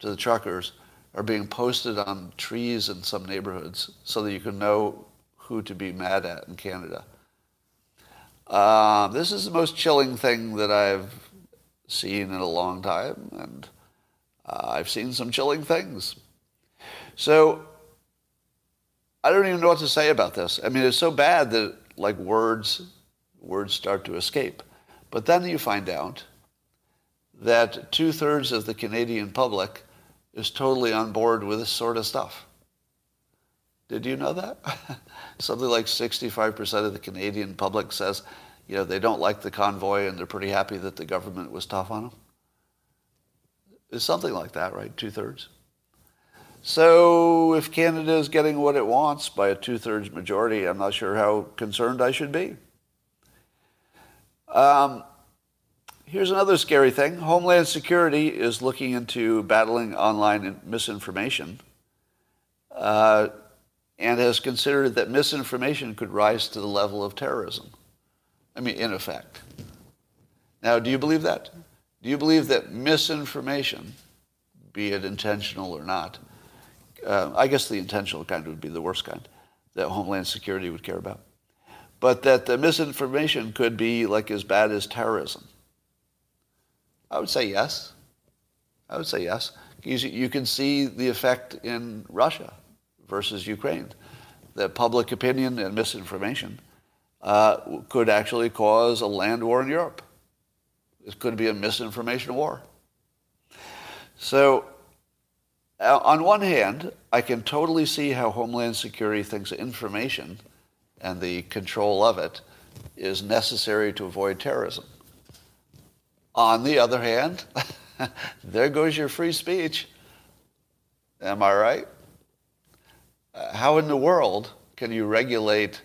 to the truckers are being posted on trees in some neighborhoods so that you can know who to be mad at in Canada. Uh, this is the most chilling thing that I've seen in a long time, and uh, I've seen some chilling things. So I don't even know what to say about this. I mean, it's so bad that like words, words start to escape. But then you find out that two-thirds of the Canadian public is totally on board with this sort of stuff. Did you know that? Something like sixty-five percent of the Canadian public says, you know, they don't like the convoy and they're pretty happy that the government was tough on them. It's something like that, right? Two-thirds. So if Canada is getting what it wants by a two-thirds majority, I'm not sure how concerned I should be. Um, here's another scary thing. Homeland Security is looking into battling online misinformation uh, and has considered that misinformation could rise to the level of terrorism. I mean, in effect. Now, do you believe that? Do you believe that misinformation, be it intentional or not, Uh, I guess the intentional kind would be the worst kind that Homeland Security would care about. But that the misinformation could be like as bad as terrorism. I would say yes. I would say yes. You, you can see the effect in Russia versus Ukraine. That public opinion and misinformation uh, could actually cause a land war in Europe. It could be a misinformation war. So on one hand, I can totally see how Homeland Security thinks information and the control of it is necessary to avoid terrorism. On the other hand, there goes your free speech. Am I right? Uh, how in the world can you regulate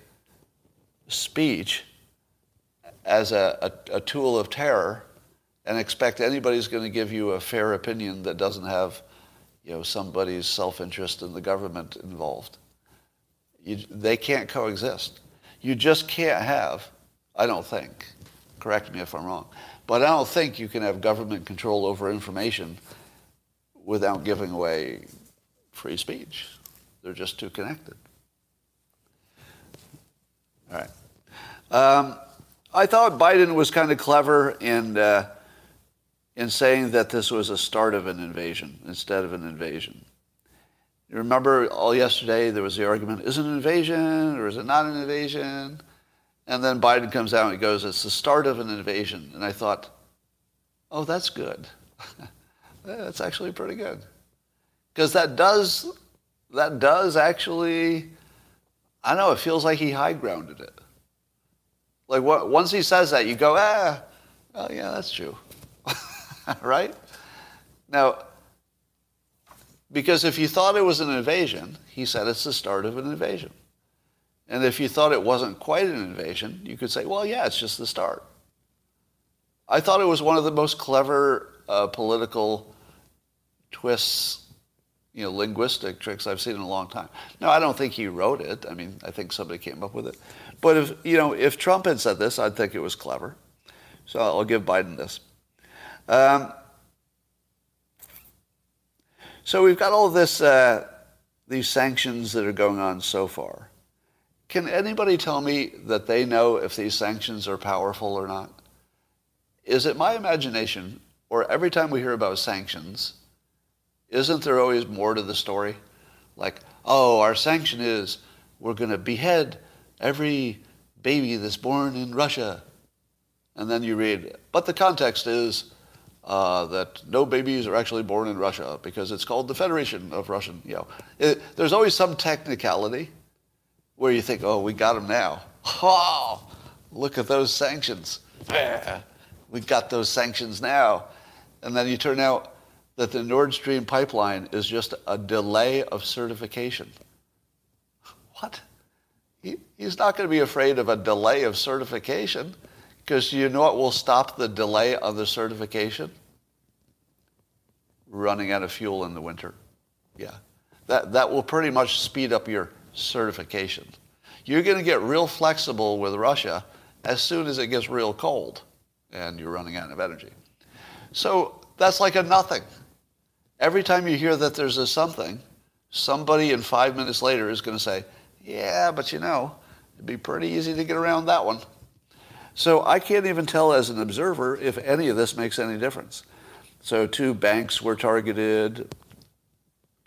speech as a, a, a tool of terror and expect anybody's going to give you a fair opinion that doesn't have, you know, somebody's self-interest in the government involved? You, they can't coexist. You just can't have, I don't think, correct me if I'm wrong, but I don't think you can have government control over information without giving away free speech. They're just too connected. All right. Um, I thought Biden was kind of clever in... Uh, in saying that this was a start of an invasion instead of an invasion. You remember all yesterday there was the argument, is it an invasion or is it not an invasion? And then Biden comes out and he goes, it's the start of an invasion. And I thought, oh, that's good. That's actually pretty good. Because that does, that does actually, I don't know, it feels like he high-grounded it. Like what, once he says that, you go, ah, oh, yeah, that's true. Right? Now, because if you thought it was an invasion, he said it's the start of an invasion. And if you thought it wasn't quite an invasion, you could say, well, yeah, it's just the start. I thought it was one of the most clever uh, political twists, you know, linguistic tricks I've seen in a long time. Now, I don't think he wrote it. I mean, I think somebody came up with it. But if, you know, if Trump had said this, I'd think it was clever. So I'll give Biden this. Um, so we've got all this, uh, these sanctions that are going on so far. Can anybody tell me that they know if these sanctions are powerful or not? Is it my imagination, or every time we hear about sanctions, isn't there always more to the story? Like, oh, our sanction is we're going to behead every baby that's born in Russia. And then you read, but the context is uh, that no babies are actually born in Russia because it's called the Federation of Russian. You know, it, there's always some technicality where you think, oh, we got them now. Oh, look at those sanctions. We've got those sanctions now. And then you turn out that the Nord Stream pipeline is just a delay of certification. What? He, he's not going to be afraid of a delay of certification because you know what will stop the delay of the certification? Running out of fuel in the winter. Yeah. That, that will pretty much speed up your certification. You're going to get real flexible with Russia as soon as it gets real cold and you're running out of energy. So that's like a nothing. Every time you hear that there's a something, somebody in five minutes later is going to say, yeah, but you know, it'd be pretty easy to get around that one. So I can't even tell as an observer if any of this makes any difference. So two banks were targeted.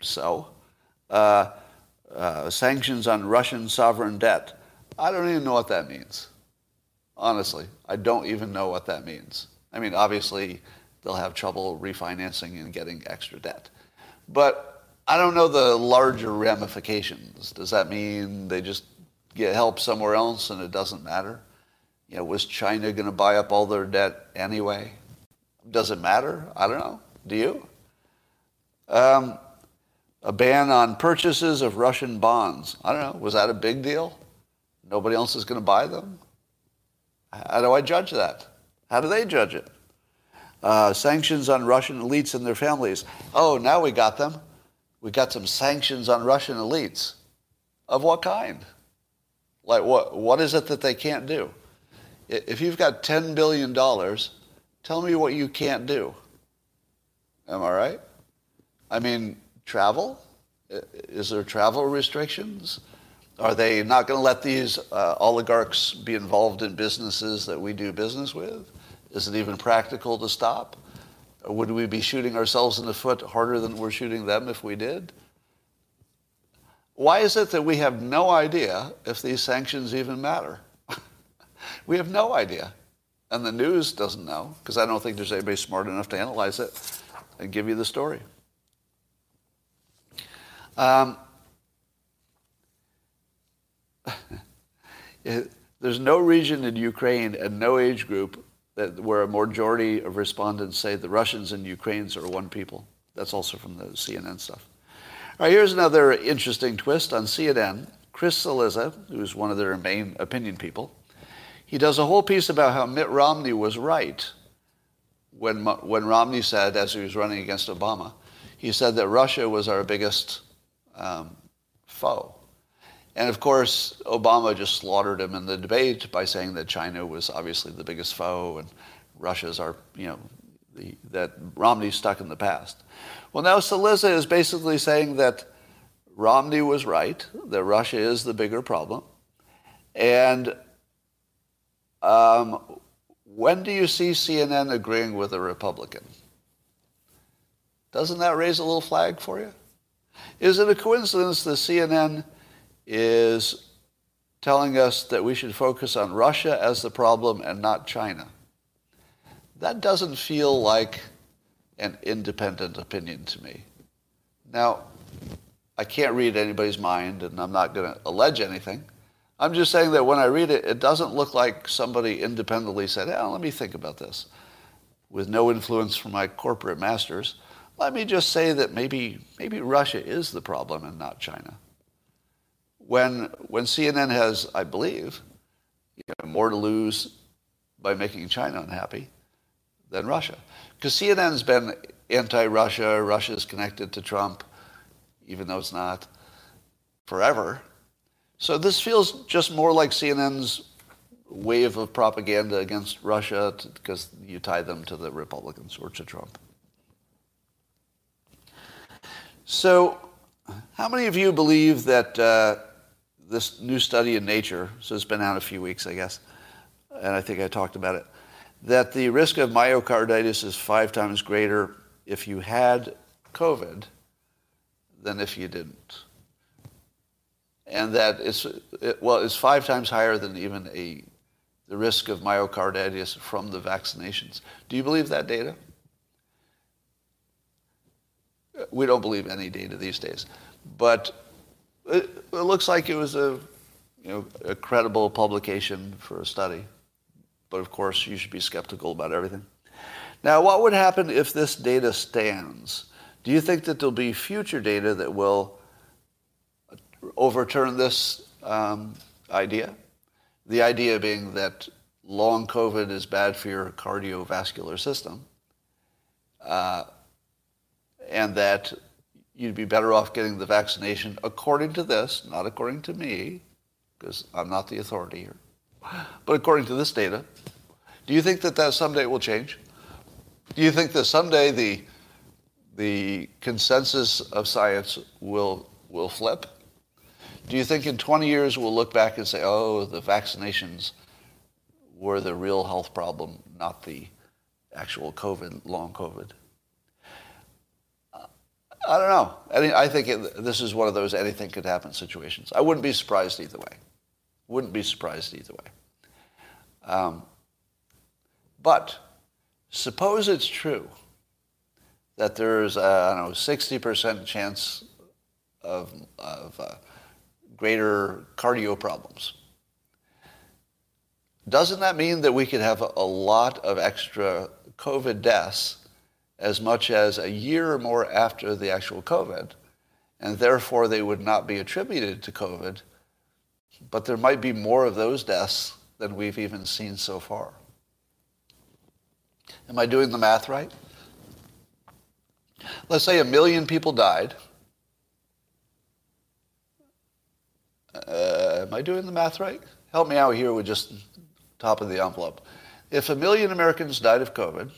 So uh, uh, sanctions on Russian sovereign debt. I don't even know what that means. Honestly, I don't even know what that means. I mean, obviously, they'll have trouble refinancing and getting extra debt. But I don't know the larger ramifications. Does that mean they just get help somewhere else and it doesn't matter? You know, was China going to buy up all their debt anyway? Does it matter? I don't know. Do you? Um, a ban on purchases of Russian bonds. I don't know. Was that a big deal? Nobody else is going to buy them? How do I judge that? How do they judge it? Uh, sanctions on Russian elites and their families. Oh, now we got them. We got some sanctions on Russian elites. Of what kind? Like, what? what is it that they can't do? If you've got ten billion dollars, tell me what you can't do. Am I right? I mean, travel? Is there travel restrictions? Are they not going to let these uh, oligarchs be involved in businesses that we do business with? Is it even practical to stop? Or would we be shooting ourselves in the foot harder than we're shooting them if we did? Why is it that we have no idea if these sanctions even matter? We have no idea. And the news doesn't know, because I don't think there's anybody smart enough to analyze it and give you the story. Um, it, there's no region in Ukraine and no age group that where a majority of respondents say the Russians and Ukrainians are one people. That's also from the C N N stuff. All right, here's another interesting twist on C N N. Chris Saliza, who's one of their main opinion people, he does a whole piece about how Mitt Romney was right when, when Romney said, as he was running against Obama, he said that Russia was our biggest um, foe. And, of course, Obama just slaughtered him in the debate by saying that China was obviously the biggest foe and Russia's our, you know, the, that Romney's stuck in the past. Well, now Saliza is basically saying that Romney was right, that Russia is the bigger problem. And um, when do you see C N N agreeing with a Republican? Doesn't that raise a little flag for you? Is it a coincidence that C N N is telling us that we should focus on Russia as the problem and not China? That doesn't feel like an independent opinion to me. Now, I can't read anybody's mind, and I'm not going to allege anything. I'm just saying that when I read it, it doesn't look like somebody independently said, hey, let me think about this. With no influence from my corporate masters, let me just say that maybe maybe Russia is the problem and not China. When when C N N has, I believe, you know, more to lose by making China unhappy than Russia. Because C N N's been anti-Russia, Russia's connected to Trump, even though it's not, forever. So this feels just more like C N N's wave of propaganda against Russia because you tie them to the Republicans or to Trump. So how many of you believe that uh, this new study in Nature, so it's been out a few weeks, I guess, and I think I talked about it, that the risk of myocarditis is five times greater if you had COVID than if you didn't? And that it's, it, well, it's five times higher than even a the risk of myocarditis from the vaccinations. Do you believe that data? We don't believe any data these days, but it, it looks like it was a, you know, a credible publication for a study. But of course, you should be skeptical about everything. Now, what would happen if this data stands? Do you think that there'll be future data that will overturn this um, idea? The idea being that long COVID is bad for your cardiovascular system. Uh, and that you'd be better off getting the vaccination according to this, not according to me, because I'm not the authority here, but according to this data. Do you think that that someday will change? Do you think that someday the the consensus of science will will flip? Do you think in twenty years we'll look back and say, oh, the vaccinations were the real health problem, not the actual COVID, long COVID? I don't know. I mean, I think it, this is one of those anything could happen situations. I wouldn't be surprised either way. Wouldn't be surprised either way. Um, but suppose it's true that there's a, I don't know, sixty percent chance of, of uh, greater cardio problems. Doesn't that mean that we could have a lot of extra COVID deaths as much as a year or more after the actual COVID, and therefore they would not be attributed to COVID, but there might be more of those deaths than we've even seen so far? Am I doing the math right? Let's say a million people died. Uh, am I doing the math right? Help me out here with just top of the envelope. If a million Americans died of COVID,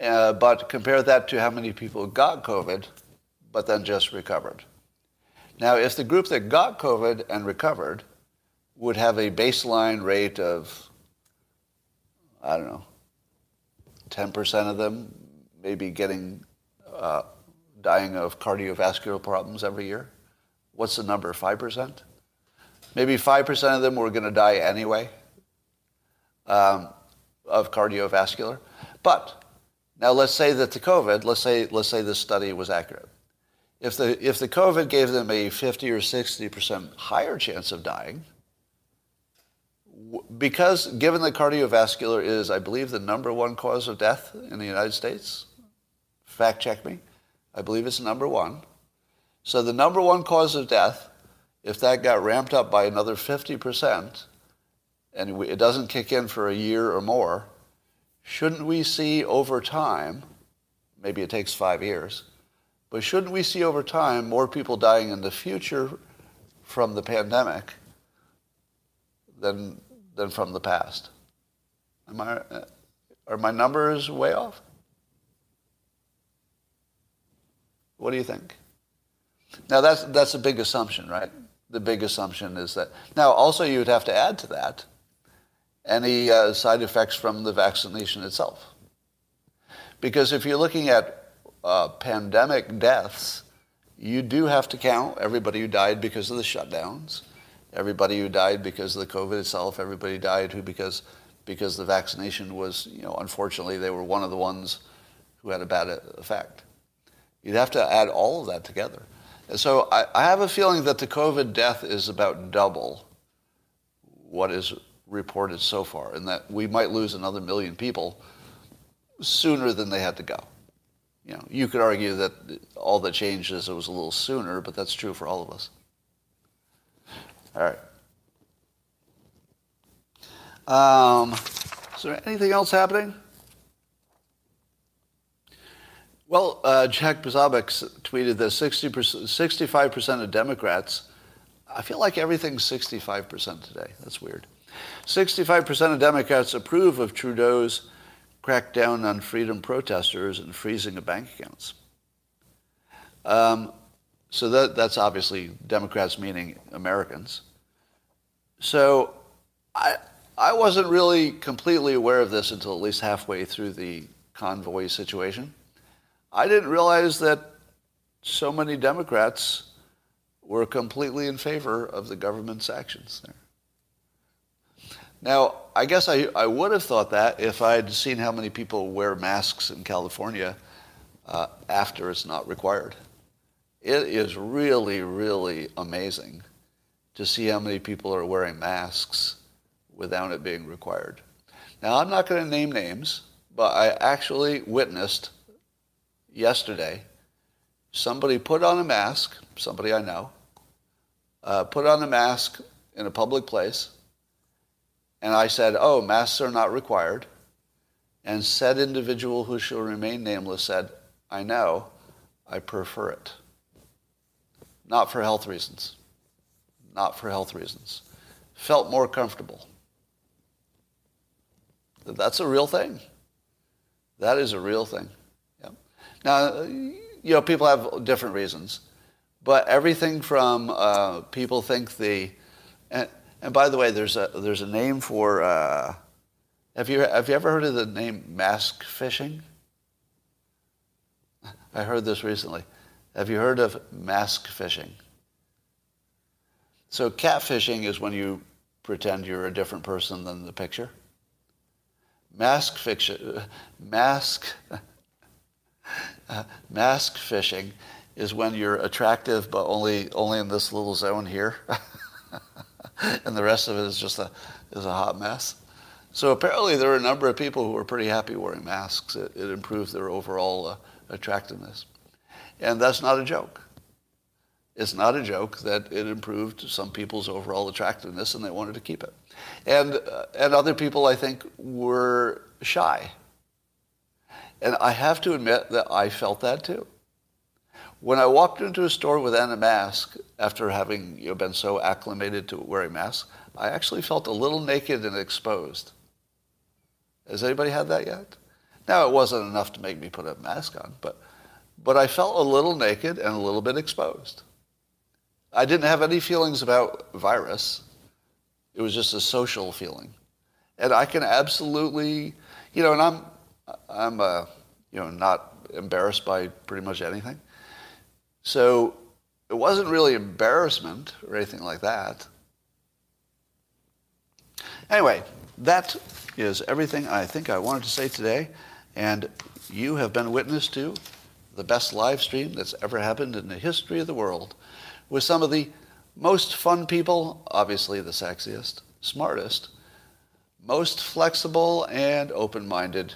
Uh, but compare that to how many people got COVID, but then just recovered. Now, if the group that got COVID and recovered would have a baseline rate of, I don't know, ten percent of them maybe getting, uh, dying of cardiovascular problems every year, what's the number, five percent? Maybe five percent of them were going to die anyway um, of cardiovascular. But now let's say that the COVID, let's say let's say this study was accurate. If the if the COVID gave them a fifty or sixty percent higher chance of dying, because given that cardiovascular is, I believe, the number one cause of death in the United States, fact check me, I believe it's number one. So the number one cause of death, if that got ramped up by another fifty percent, and it doesn't kick in for a year or more, shouldn't we see over time, maybe it takes five years, but shouldn't we see over time more people dying in the future from the pandemic than than from the past? Am I, are my numbers way off? What do you think? Now that's that's a big assumption, right? The big assumption is that. Now also you would have to add to that any uh, side effects from the vaccination itself. Because if you're looking at uh, pandemic deaths, you do have to count everybody who died because of the shutdowns, everybody who died because of the COVID itself, everybody died who because because the vaccination was, you know, unfortunately, they were one of the ones who had a bad effect. You'd have to add all of that together. And so I, I have a feeling that the COVID death is about double what is reported so far, and that we might lose another million people sooner than they had to go. You know, you could argue that all the changes, it was a little sooner, but that's true for all of us. All right. Um, is there anything else happening? Well, uh, Jack Posobiec tweeted that sixty percent, sixty-five percent of Democrats, I feel like everything's sixty-five percent today. That's weird. sixty-five percent of Democrats approve of Trudeau's crackdown on freedom protesters and freezing of bank accounts. Um, so that, that's obviously Democrats, meaning Americans. So I, I wasn't really completely aware of this until at least halfway through the convoy situation. I didn't realize that so many Democrats were completely in favor of the government's actions there. Now, I guess I, I would have thought that if I'd seen how many people wear masks in California uh, after it's not required. It is really, really amazing to see how many people are wearing masks without it being required. Now, I'm not going to name names, but I actually witnessed yesterday, somebody put on a mask, somebody I know, uh, put on a mask in a public place, and I said, oh, masks are not required. And said individual who shall remain nameless said, I know, I prefer it. Not for health reasons. Not for health reasons. Felt more comfortable. That's a real thing. That is a real thing. Now, you know, people have different reasons, but everything from uh, people think the, and, and by the way, there's a there's a name for. Uh, have you have you ever heard of the name mask fishing? I heard this recently. Have you heard of mask fishing? So catfishing is when you pretend you're a different person than the picture. Mask fiction, mask. Uh, mask fishing is when you're attractive, but only only in this little zone here, and the rest of it is just a is a hot mess. So apparently, there are a number of people who are pretty happy wearing masks. It, it improved their overall uh, attractiveness, and that's not a joke. It's not a joke that it improved some people's overall attractiveness, and they wanted to keep it. And uh, and other people, I think, were shy. And I have to admit that I felt that too. When I walked into a store without a mask, after having, you know, been so acclimated to wearing masks, I actually felt a little naked and exposed. Has anybody had that yet? Now, it wasn't enough to make me put a mask on, but, but I felt a little naked and a little bit exposed. I didn't have any feelings about virus. It was just a social feeling. And I can absolutely, you know, and I'm, I'm, uh, you know, not embarrassed by pretty much anything. So it wasn't really embarrassment or anything like that. Anyway, that is everything I think I wanted to say today. And you have been witness to the best live stream that's ever happened in the history of the world, with some of the most fun people, obviously the sexiest, smartest, most flexible and open-minded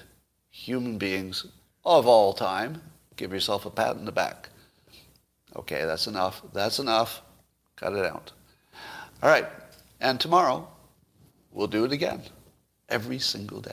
human beings of all time. Give yourself a pat on the back. Okay, that's enough. That's enough. Cut it out. All right. And tomorrow, we'll do it again. Every single day.